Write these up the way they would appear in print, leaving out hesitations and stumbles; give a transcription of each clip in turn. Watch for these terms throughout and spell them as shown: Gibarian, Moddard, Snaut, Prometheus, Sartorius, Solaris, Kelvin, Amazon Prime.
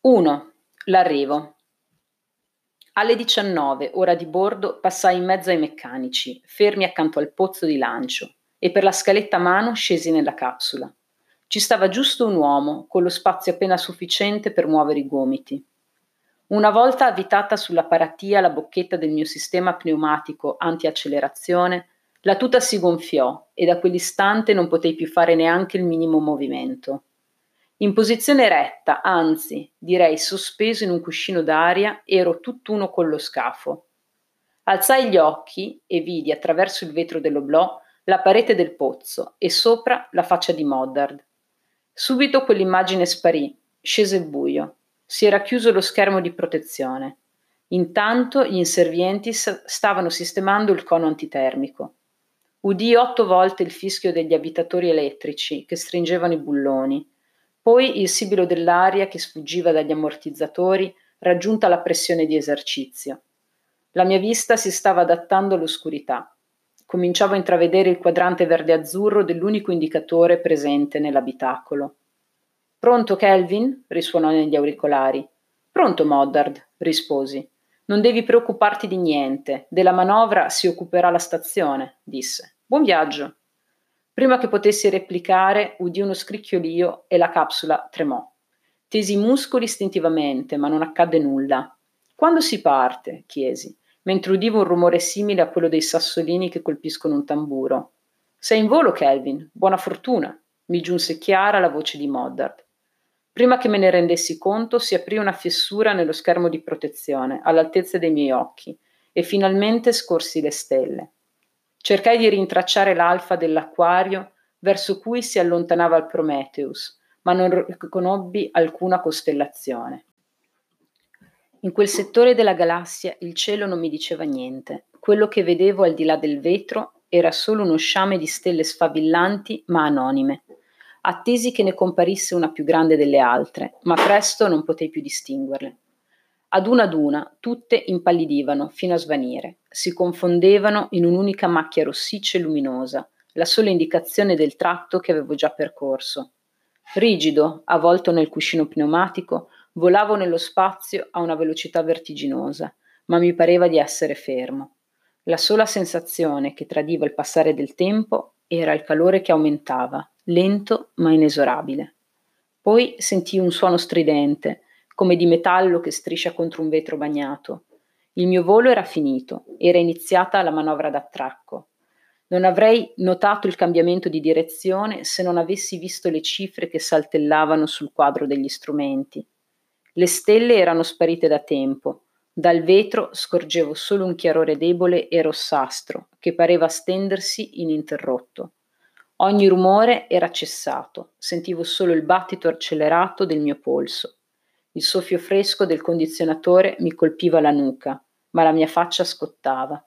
1. L'arrivo. Alle 19, ora di bordo, passai in mezzo ai meccanici, fermi accanto al pozzo di lancio, e per la scaletta a mano scesi nella capsula. Ci stava giusto un uomo, con lo spazio appena sufficiente per muovere i gomiti. Una volta avvitata sulla paratia la bocchetta del mio sistema pneumatico antiaccelerazione, la tuta si gonfiò e da quell'istante non potei più fare neanche il minimo movimento. In posizione retta, anzi, direi sospeso in un cuscino d'aria, ero tutt'uno con lo scafo. Alzai gli occhi e vidi attraverso il vetro dell'oblò la parete del pozzo e sopra la faccia di Moddard. Subito quell'immagine sparì, scese il buio, si era chiuso lo schermo di protezione. Intanto gli inservienti stavano sistemando il cono antitermico. Udii 8 volte il fischio degli avvitatori elettrici che stringevano i bulloni, poi il sibilo dell'aria che sfuggiva dagli ammortizzatori raggiunta la pressione di esercizio. La mia vista si stava adattando all'oscurità. Cominciavo a intravedere il quadrante verde-azzurro dell'unico indicatore presente nell'abitacolo. «Pronto, Kelvin?» risuonò negli auricolari. «Pronto, Moddard», risposi. «Non devi preoccuparti di niente. Della manovra si occuperà la stazione», disse. «Buon viaggio». Prima che potessi replicare, udì uno scricchiolio e la capsula tremò. Tesi i muscoli istintivamente, ma non accadde nulla. «Quando si parte?» chiesi, mentre udivo un rumore simile a quello dei sassolini che colpiscono un tamburo. «Sei in volo, Kelvin? Buona fortuna!» mi giunse chiara la voce di Moddard. Prima che me ne rendessi conto, si aprì una fessura nello schermo di protezione, all'altezza dei miei occhi, e finalmente scorsi le stelle. Cercai di rintracciare l'alfa dell'acquario verso cui si allontanava il Prometheus, ma non riconobbi alcuna costellazione. In quel settore della galassia il cielo non mi diceva niente. Quello che vedevo al di là del vetro era solo uno sciame di stelle sfavillanti ma anonime. Attesi che ne comparisse una più grande delle altre, ma presto non potei più distinguerle. Ad una, tutte impallidivano fino a svanire, si confondevano in un'unica macchia rossiccia e luminosa, la sola indicazione del tratto che avevo già percorso. Rigido, avvolto nel cuscino pneumatico, volavo nello spazio a una velocità vertiginosa, ma mi pareva di essere fermo. La sola sensazione che tradiva il passare del tempo era il calore che aumentava, lento ma inesorabile. Poi sentii un suono stridente, come di metallo che striscia contro un vetro bagnato. Il mio volo era finito, era iniziata la manovra d'attracco. Non avrei notato il cambiamento di direzione se non avessi visto le cifre che saltellavano sul quadro degli strumenti. Le stelle erano sparite da tempo. Dal vetro scorgevo solo un chiarore debole e rossastro che pareva stendersi ininterrotto. Ogni rumore era cessato, sentivo solo il battito accelerato del mio polso. Il soffio fresco del condizionatore mi colpiva la nuca, ma la mia faccia scottava.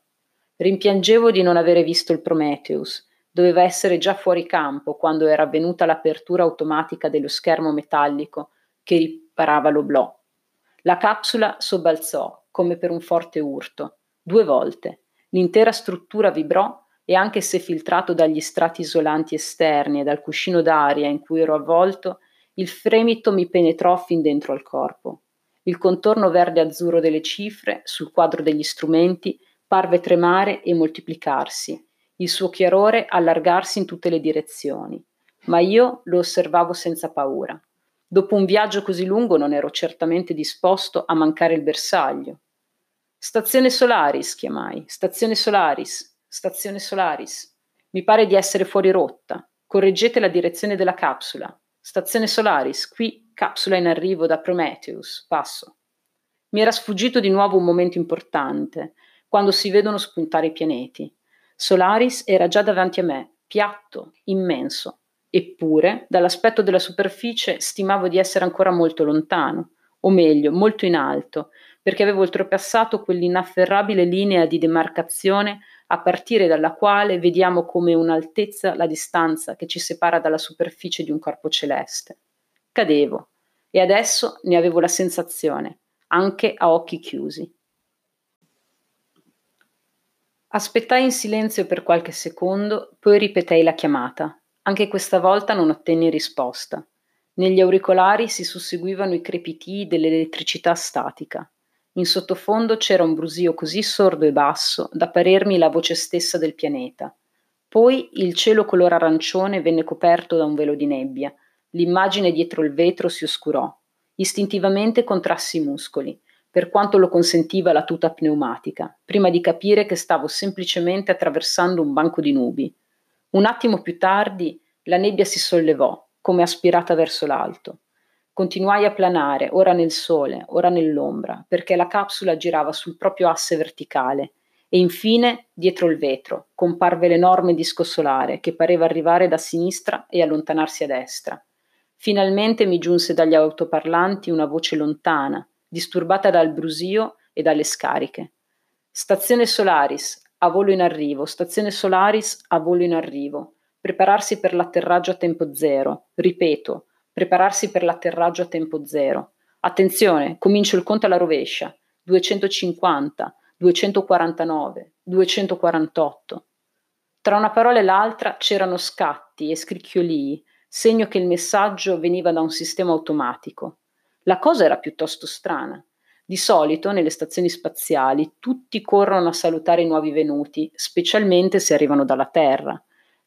Rimpiangevo di non avere visto il Prometheus. Doveva essere già fuori campo quando era avvenuta l'apertura automatica dello schermo metallico che riparava l'oblò. La capsula sobbalzò, come per un forte urto. 2 volte. L'intera struttura vibrò e, anche se filtrato dagli strati isolanti esterni e dal cuscino d'aria in cui ero avvolto, il fremito mi penetrò fin dentro al corpo. Il contorno verde-azzurro delle cifre sul quadro degli strumenti parve tremare e moltiplicarsi, il suo chiarore allargarsi in tutte le direzioni, ma io lo osservavo senza paura. Dopo un viaggio così lungo non ero certamente disposto a mancare il bersaglio. «Stazione Solaris», chiamai. «Stazione Solaris, stazione Solaris. Mi pare di essere fuori rotta. Correggete la direzione della capsula. Stazione Solaris, qui capsula in arrivo da Prometheus, passo». Mi era sfuggito di nuovo un momento importante, quando si vedono spuntare i pianeti. Solaris era già davanti a me, piatto, immenso, eppure dall'aspetto della superficie stimavo di essere ancora molto lontano, o meglio, molto in alto, perché avevo oltrepassato quell'inafferrabile linea di demarcazione a partire dalla quale vediamo come un'altezza la distanza che ci separa dalla superficie di un corpo celeste. Cadevo, e adesso ne avevo la sensazione, anche a occhi chiusi. Aspettai in silenzio per qualche secondo, poi ripetei la chiamata. Anche questa volta non ottenni risposta. Negli auricolari si susseguivano i crepitii dell'elettricità statica. In sottofondo c'era un brusio così sordo e basso da parermi la voce stessa del pianeta. Poi il cielo color arancione venne coperto da un velo di nebbia. L'immagine dietro il vetro si oscurò. Istintivamente contrassi i muscoli, per quanto lo consentiva la tuta pneumatica, prima di capire che stavo semplicemente attraversando un banco di nubi. Un attimo più tardi la nebbia si sollevò, come aspirata verso l'alto. Continuai a planare, ora nel sole, ora nell'ombra, perché la capsula girava sul proprio asse verticale, e infine, dietro il vetro, comparve l'enorme disco solare che pareva arrivare da sinistra e allontanarsi a destra. Finalmente mi giunse dagli autoparlanti una voce lontana, disturbata dal brusio e dalle scariche. Stazione Solaris, a volo in arrivo, stazione Solaris, a volo in arrivo. Prepararsi per l'atterraggio a tempo zero. Ripeto, prepararsi per l'atterraggio a tempo zero. Attenzione, comincio il conto alla rovescia. 250, 249, 248. Tra una parola e l'altra c'erano scatti e scricchiolii, segno che il messaggio veniva da un sistema automatico. La cosa era piuttosto strana. Di solito nelle stazioni spaziali tutti corrono a salutare i nuovi venuti, specialmente se arrivano dalla Terra.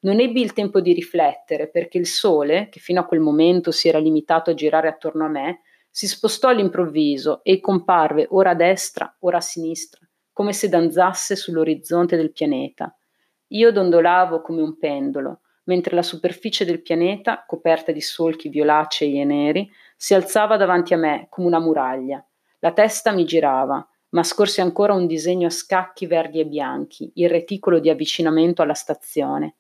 Non ebbi il tempo di riflettere perché il sole, che fino a quel momento si era limitato a girare attorno a me, si spostò all'improvviso e comparve ora a destra, ora a sinistra, come se danzasse sull'orizzonte del pianeta. Io dondolavo come un pendolo, mentre la superficie del pianeta, coperta di solchi violacei e neri, si alzava davanti a me come una muraglia. La testa mi girava, ma scorsi ancora un disegno a scacchi verdi e bianchi, il reticolo di avvicinamento alla stazione.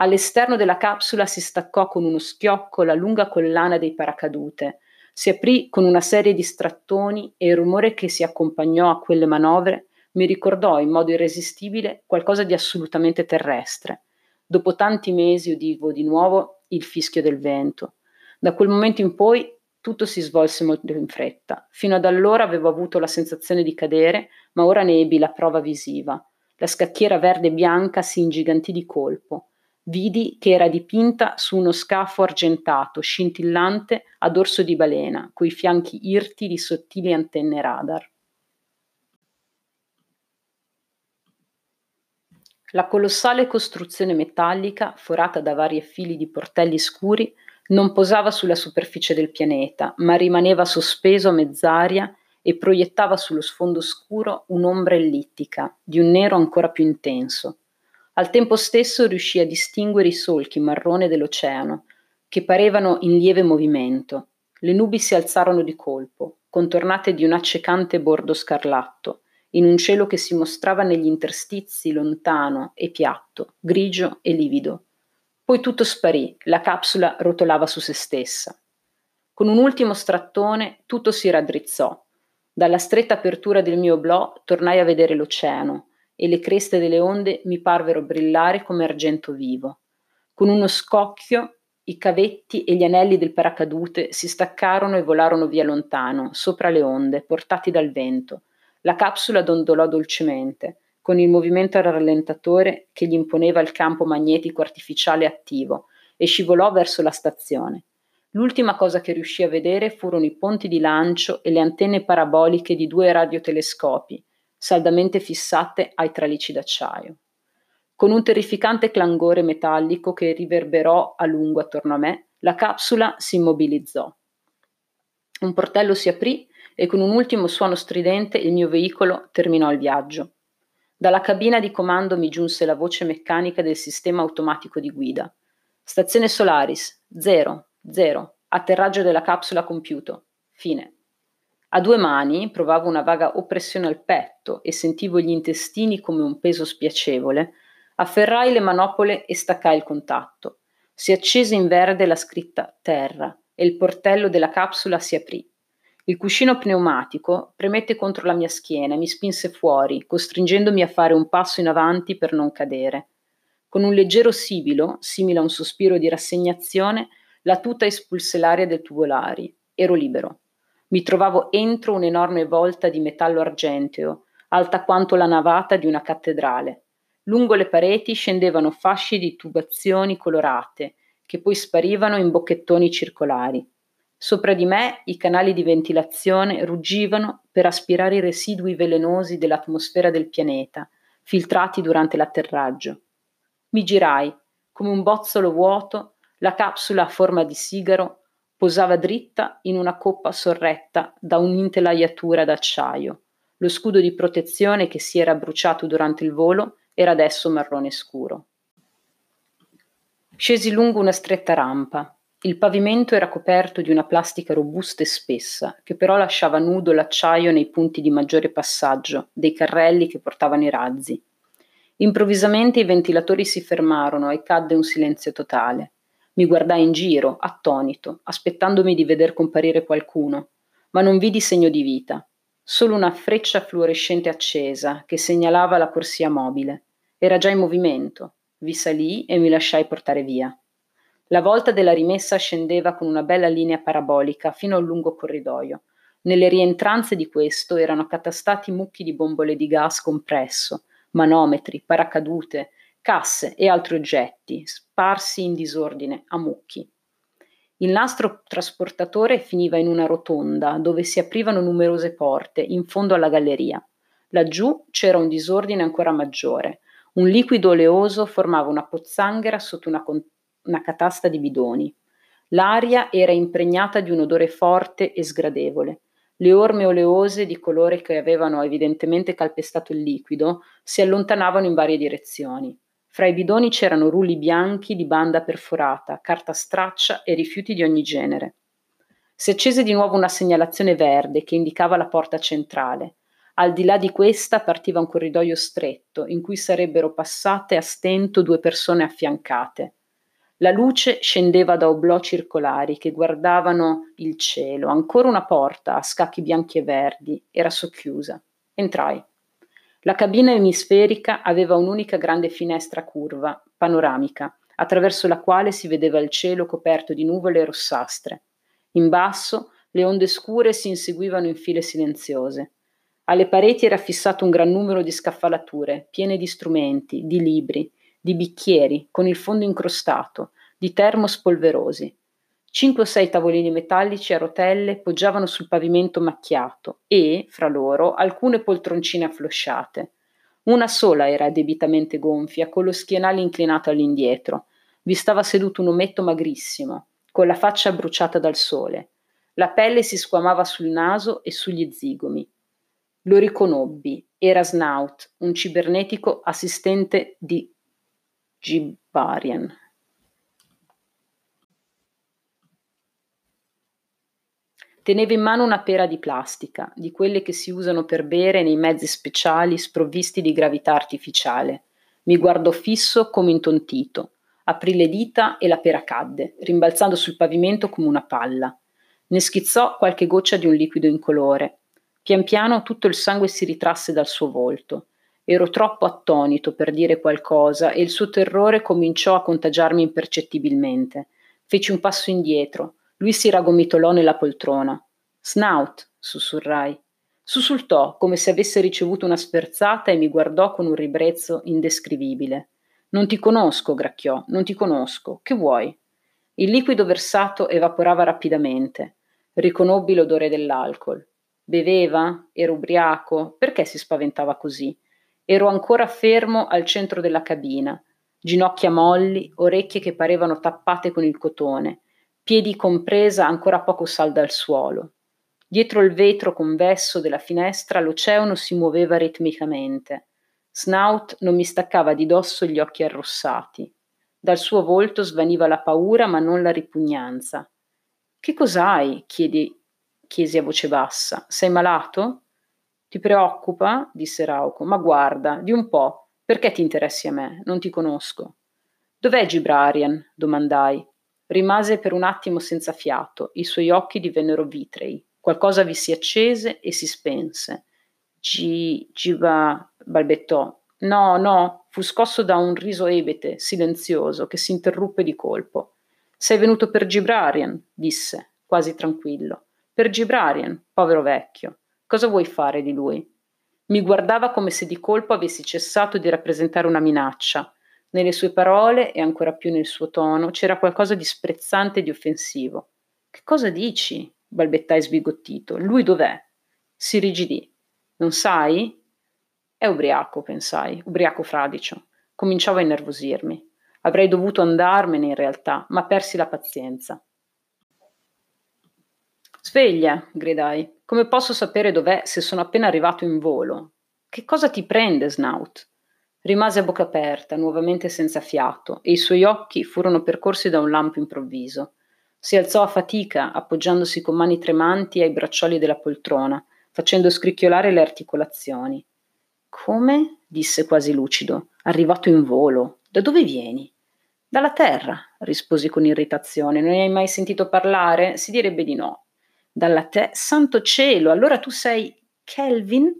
All'esterno della capsula si staccò con uno schiocco la lunga collana dei paracadute, si aprì con una serie di strattoni e il rumore che si accompagnò a quelle manovre mi ricordò in modo irresistibile qualcosa di assolutamente terrestre. Dopo tanti mesi udivo di nuovo il fischio del vento. Da quel momento in poi tutto si svolse molto in fretta. Fino ad allora avevo avuto la sensazione di cadere, ma ora ne ebbi la prova visiva. La scacchiera verde e bianca si ingigantì di colpo. Vidi che era dipinta su uno scafo argentato, scintillante, a dorso di balena, coi fianchi irti di sottili antenne radar. La colossale costruzione metallica, forata da vari fili di portelli scuri, non posava sulla superficie del pianeta, ma rimaneva sospeso a mezz'aria e proiettava sullo sfondo scuro un'ombra ellittica, di un nero ancora più intenso. Al tempo stesso riuscì a distinguere i solchi marrone dell'oceano, che parevano in lieve movimento. Le nubi si alzarono di colpo, contornate di un accecante bordo scarlatto, in un cielo che si mostrava negli interstizi lontano e piatto, grigio e livido. Poi tutto sparì, la capsula rotolava su se stessa. Con un ultimo strattone tutto si raddrizzò. Dalla stretta apertura del mio oblò tornai a vedere l'oceano, e le creste delle onde mi parvero brillare come argento vivo. Con uno scocchio i cavetti e gli anelli del paracadute si staccarono e volarono via lontano, sopra le onde, portati dal vento. La capsula dondolò dolcemente, con il movimento al rallentatore che gli imponeva il campo magnetico artificiale attivo, e scivolò verso la stazione. L'ultima cosa che riuscii a vedere furono i ponti di lancio e le antenne paraboliche di 2 radiotelescopi, saldamente fissate ai tralici d'acciaio. Con un terrificante clangore metallico che riverberò a lungo attorno a me, la capsula si immobilizzò. Un portello si aprì e con un ultimo suono stridente il mio veicolo terminò il viaggio. Dalla cabina di comando mi giunse la voce meccanica del sistema automatico di guida. Stazione Solaris, 0, 0, atterraggio della capsula compiuto, fine. A 2 mani provavo una vaga oppressione al petto e sentivo gli intestini come un peso spiacevole. Afferrai le manopole e staccai il contatto. Si accese in verde la scritta Terra e il portello della capsula si aprì. Il cuscino pneumatico premette contro la mia schiena e mi spinse fuori, costringendomi a fare un passo in avanti per non cadere. Con un leggero sibilo, simile a un sospiro di rassegnazione, la tuta espulse l'aria dei tubolari. Ero libero. Mi trovavo entro un'enorme volta di metallo argenteo, alta quanto la navata di una cattedrale. Lungo le pareti scendevano fasci di tubazioni colorate, che poi sparivano in bocchettoni circolari. Sopra di me i canali di ventilazione ruggivano per aspirare i residui velenosi dell'atmosfera del pianeta, filtrati durante l'atterraggio. Mi girai, come un bozzolo vuoto, la capsula a forma di sigaro posava dritta in una coppa sorretta da un'intelaiatura d'acciaio. Lo scudo di protezione che si era bruciato durante il volo era adesso marrone scuro. Scesi lungo una stretta rampa. Il pavimento era coperto di una plastica robusta e spessa, che però lasciava nudo l'acciaio nei punti di maggiore passaggio, dei carrelli che portavano i razzi. Improvvisamente i ventilatori si fermarono e cadde un silenzio totale. Mi guardai in giro, attonito, aspettandomi di veder comparire qualcuno, ma non vidi segno di vita. Solo una freccia fluorescente accesa che segnalava la corsia mobile. Era già in movimento. Vi salì e mi lasciai portare via. La volta della rimessa scendeva con una bella linea parabolica fino al lungo corridoio. Nelle rientranze di questo erano accatastati mucchi di bombole di gas compresso, manometri, paracadute, casse e altri oggetti, sparsi in disordine a mucchi. Il nastro trasportatore finiva in una rotonda dove si aprivano numerose porte in fondo alla galleria. Laggiù c'era un disordine ancora maggiore. Un liquido oleoso formava una pozzanghera sotto una catasta di bidoni. L'aria era impregnata di un odore forte e sgradevole. Le orme oleose di colore che avevano evidentemente calpestato il liquido si allontanavano in varie direzioni. Fra i bidoni c'erano rulli bianchi di banda perforata, carta straccia e rifiuti di ogni genere. Si accese di nuovo una segnalazione verde che indicava la porta centrale. Al di là di questa partiva un corridoio stretto in cui sarebbero passate a stento due persone affiancate. La luce scendeva da oblò circolari che guardavano il cielo. Ancora una porta a scacchi bianchi e verdi era socchiusa. Entrai. La cabina emisferica aveva un'unica grande finestra curva, panoramica, attraverso la quale si vedeva il cielo coperto di nuvole rossastre. In basso le onde scure si inseguivano in file silenziose. Alle pareti era fissato un gran numero di scaffalature, piene di strumenti, di libri, di bicchieri, con il fondo incrostato, di termos polverosi. 5 o 6 tavolini metallici a rotelle poggiavano sul pavimento macchiato e, fra loro, alcune poltroncine afflosciate. Una sola era debitamente gonfia, con lo schienale inclinato all'indietro. Vi stava seduto un ometto magrissimo, con la faccia bruciata dal sole. La pelle si squamava sul naso e sugli zigomi. Lo riconobbi. Era Snaut, un cibernetico assistente di Gibarian. Teneva in mano una pera di plastica, di quelle che si usano per bere nei mezzi speciali sprovvisti di gravità artificiale. Mi guardò fisso come intontito. Aprì le dita e la pera cadde, rimbalzando sul pavimento come una palla. Ne schizzò qualche goccia di un liquido incolore. Pian piano tutto il sangue si ritrasse dal suo volto. Ero troppo attonito per dire qualcosa e il suo terrore cominciò a contagiarmi impercettibilmente. Feci un passo indietro. Lui si raggomitolò nella poltrona. «Snaut», sussurrai. Sussultò come se avesse ricevuto una sferzata e mi guardò con un ribrezzo indescrivibile. «Non ti conosco», gracchiò, «non ti conosco. Che vuoi?» Il liquido versato evaporava rapidamente. Riconobbi l'odore dell'alcol. Beveva? Era ubriaco? Perché si spaventava così? Ero ancora fermo al centro della cabina. Ginocchia molli, orecchie che parevano tappate con il cotone. Piedi compresa ancora poco salda al suolo. Dietro il vetro convesso della finestra l'oceano si muoveva ritmicamente. Snaut non mi staccava di dosso gli occhi arrossati. Dal suo volto svaniva la paura ma non la ripugnanza. «Che cos'hai?» chiesi a voce bassa. «Sei malato?» «Ti preoccupa?» disse Rauco. «Ma guarda, di un po', perché ti interessi a me? Non ti conosco». «Dov'è Gibarian?» domandai. Rimase per un attimo senza fiato, i suoi occhi divennero vitrei. Qualcosa vi si accese e si spense. Giba balbettò. «No, no», fu scosso da un riso ebete, silenzioso, che si interruppe di colpo. «Sei venuto per Gibarian?» disse, quasi tranquillo. «Per Gibarian, povero vecchio. Cosa vuoi fare di lui?» Mi guardava come se di colpo avessi cessato di rappresentare una minaccia. Nelle sue parole, e ancora più nel suo tono, c'era qualcosa di sprezzante e di offensivo. Che cosa dici? Balbettai sbigottito. Lui dov'è? Si rigidì. Non sai? È ubriaco, pensai, ubriaco fradicio. Cominciavo a innervosirmi. Avrei dovuto andarmene in realtà, ma persi la pazienza. Sveglia, gridai. Come posso sapere dov'è se sono appena arrivato in volo? Che cosa ti prende, Snaut? Rimase a bocca aperta, nuovamente senza fiato, e i suoi occhi furono percorsi da un lampo improvviso. Si alzò a fatica, appoggiandosi con mani tremanti ai braccioli della poltrona, facendo scricchiolare le articolazioni. Come? Disse quasi lucido. Arrivato in volo. Da dove vieni? Dalla terra, risposi con irritazione. Non ne hai mai sentito parlare? Si direbbe di no. Dalla te? Santo cielo, allora tu sei Kelvin?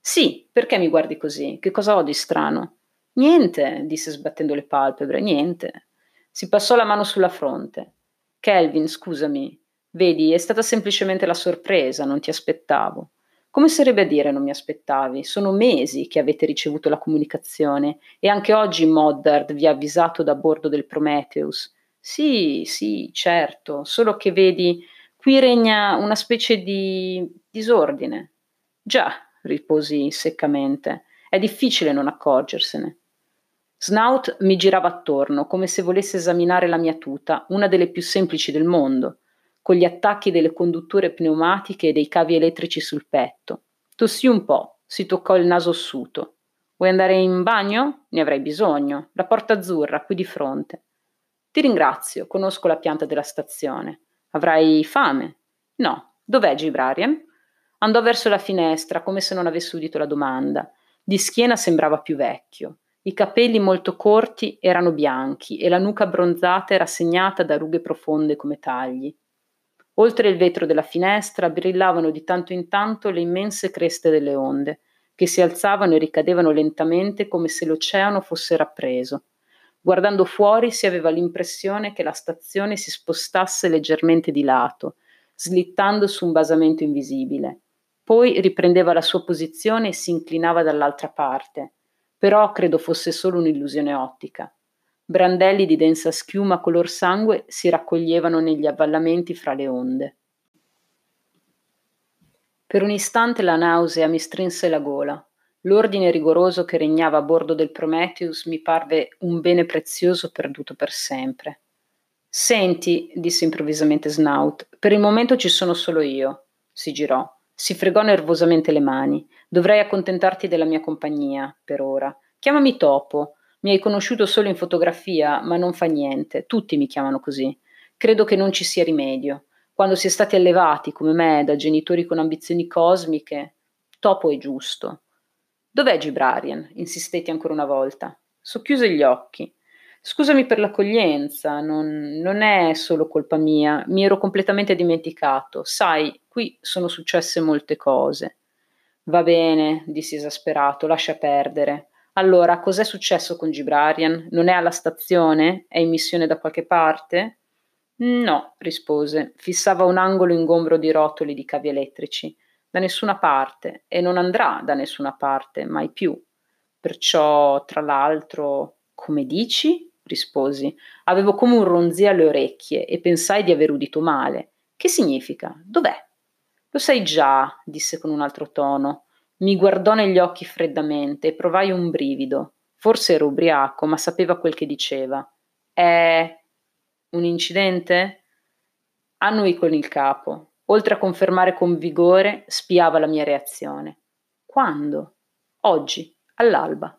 Sì, perché mi guardi così? Che cosa ho di strano? Niente, disse sbattendo le palpebre, niente. Si passò la mano sulla fronte. Kelvin, scusami, vedi, è stata semplicemente la sorpresa, non ti aspettavo. Come sarebbe a dire non mi aspettavi? Sono mesi che avete ricevuto la comunicazione e anche oggi Moddard vi ha avvisato da bordo del Prometheus. Sì, certo, solo che vedi... Qui regna una specie di disordine. Già, riposi seccamente, è difficile non accorgersene. Snaut mi girava attorno, come se volesse esaminare la mia tuta, una delle più semplici del mondo, con gli attacchi delle condutture pneumatiche e dei cavi elettrici sul petto. Tossì un po', si toccò il naso ossuto. Vuoi andare in bagno? Ne avrei bisogno. La porta azzurra, qui di fronte. Ti ringrazio, conosco la pianta della stazione. Avrai fame? No. Dov'è Gibarian? Andò verso la finestra come se non avesse udito la domanda. Di schiena sembrava più vecchio. I capelli molto corti erano bianchi e la nuca bronzata era segnata da rughe profonde come tagli. Oltre il vetro della finestra brillavano di tanto in tanto le immense creste delle onde, che si alzavano e ricadevano lentamente come se l'oceano fosse rappreso. Guardando fuori si aveva l'impressione che la stazione si spostasse leggermente di lato, slittando su un basamento invisibile. Poi riprendeva la sua posizione e si inclinava dall'altra parte. Però credo fosse solo un'illusione ottica. Brandelli di densa schiuma color sangue si raccoglievano negli avvallamenti fra le onde. Per un istante la nausea mi strinse la gola. L'ordine rigoroso che regnava a bordo del Prometheus mi parve un bene prezioso perduto per sempre. «Senti», disse improvvisamente Snaut, «per il momento ci sono solo io». Si girò, si fregò nervosamente le mani. «Dovrei accontentarti della mia compagnia, per ora. Chiamami Topo. Mi hai conosciuto solo in fotografia, ma non fa niente. Tutti mi chiamano così. Credo che non ci sia rimedio. Quando si è stati allevati, come me, da genitori con ambizioni cosmiche, Topo è giusto». «Dov'è Gibarian?» insistetti ancora una volta. Socchiuse gli occhi. «Scusami per l'accoglienza, non è solo colpa mia, mi ero completamente dimenticato. Sai, qui sono successe molte cose». «Va bene», dissi esasperato, «lascia perdere. Allora, cos'è successo con Gibarian? Non è alla stazione? È in missione da qualche parte?» «No», rispose. Fissava un angolo ingombro di rotoli di cavi elettrici. Da nessuna parte e non andrà da nessuna parte mai più. Perciò, tra l'altro, come dici? Risposi. Avevo come un ronzio alle orecchie e pensai di aver udito male. Che significa? Dov'è? Lo sai già, disse con un altro tono. Mi guardò negli occhi freddamente e provai un brivido. Forse ero ubriaco, ma sapeva quel che diceva. È un incidente? Annui con il capo. Oltre a confermare con vigore, spiava la mia reazione. Quando? Oggi, all'alba.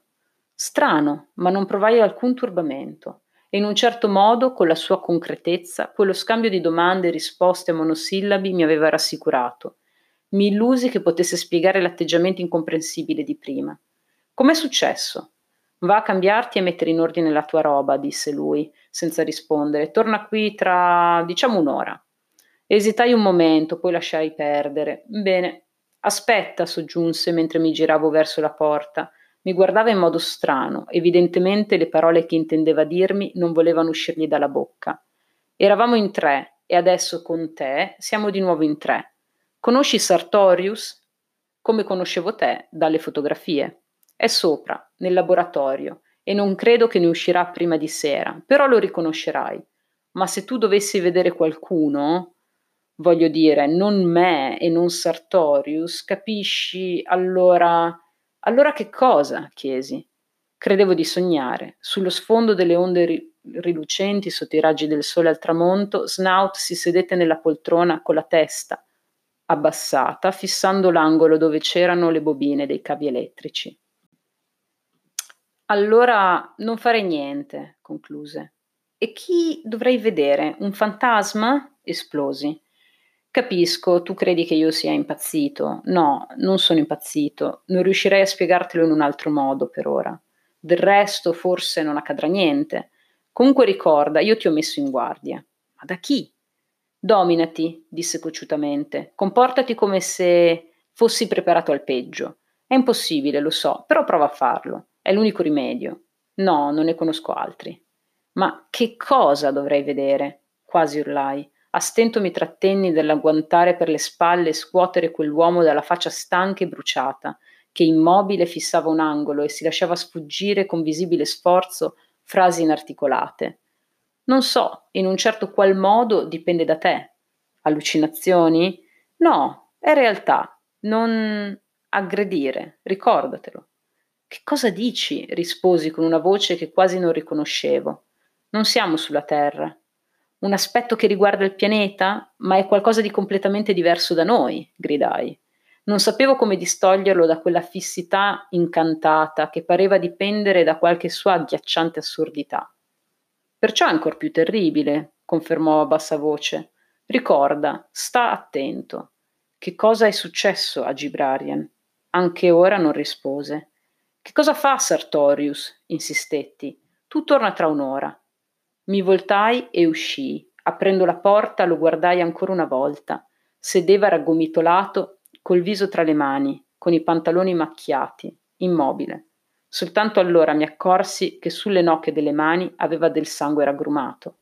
Strano, ma non provai alcun turbamento. E in un certo modo, con la sua concretezza, quello scambio di domande e risposte a monosillabi mi aveva rassicurato. Mi illusi che potesse spiegare l'atteggiamento incomprensibile di prima. Com'è successo? Va a cambiarti e mettere in ordine la tua roba, disse lui, senza rispondere. Torna qui tra, diciamo, un'ora. Esitai un momento, poi lasciai perdere. Bene, aspetta, soggiunse mentre mi giravo verso la porta. Mi guardava in modo strano, evidentemente le parole che intendeva dirmi non volevano uscirgli dalla bocca. Eravamo in tre e adesso con te siamo di nuovo in tre. Conosci Sartorius? Come conoscevo te, dalle fotografie. È sopra, nel laboratorio, e non credo che ne uscirà prima di sera, però lo riconoscerai. Ma se tu dovessi vedere qualcuno... voglio dire, non me e non Sartorius, capisci? Allora che cosa? Chiesi. Credevo di sognare. Sullo sfondo delle onde rilucenti sotto i raggi del sole al tramonto, Snaut si sedette nella poltrona con la testa abbassata, fissando l'angolo dove c'erano le bobine dei cavi elettrici. Allora non fare niente, concluse. E chi dovrei vedere? Un fantasma? Esplosi. Capisco, tu credi che io sia impazzito. No, non sono impazzito. Non riuscirei a spiegartelo in un altro modo per ora. Del resto forse non accadrà niente. Comunque ricorda, io ti ho messo in guardia. Ma da chi? Dominati, disse cocciutamente. Comportati come se fossi preparato al peggio. È impossibile, lo so, però prova a farlo. È l'unico rimedio. No, non ne conosco altri. Ma che cosa dovrei vedere? Quasi urlai. A stento mi trattenni dall'agguantare per le spalle e scuotere quell'uomo dalla faccia stanca e bruciata, che immobile fissava un angolo e si lasciava sfuggire con visibile sforzo frasi inarticolate. Non so, in un certo qual modo dipende da te. Allucinazioni? No, è realtà. Non aggredire, ricordatelo. Che cosa dici? Risposi con una voce che quasi non riconoscevo. Non siamo sulla Terra. Un aspetto che riguarda il pianeta? Ma è qualcosa di completamente diverso da noi, gridai. Non sapevo come distoglierlo da quella fissità incantata che pareva dipendere da qualche sua agghiacciante assurdità. Perciò è ancor più terribile, confermò a bassa voce. Ricorda, sta attento. Che cosa è successo a Gibarian? Anche ora non rispose. «Che cosa fa Sartorius?» insistetti. «Tu torna tra un'ora». Mi voltai e uscii. Aprendo la porta lo guardai ancora una volta. Sedeva raggomitolato, col viso tra le mani, con i pantaloni macchiati, immobile. Soltanto allora mi accorsi che sulle nocche delle mani aveva del sangue raggrumato.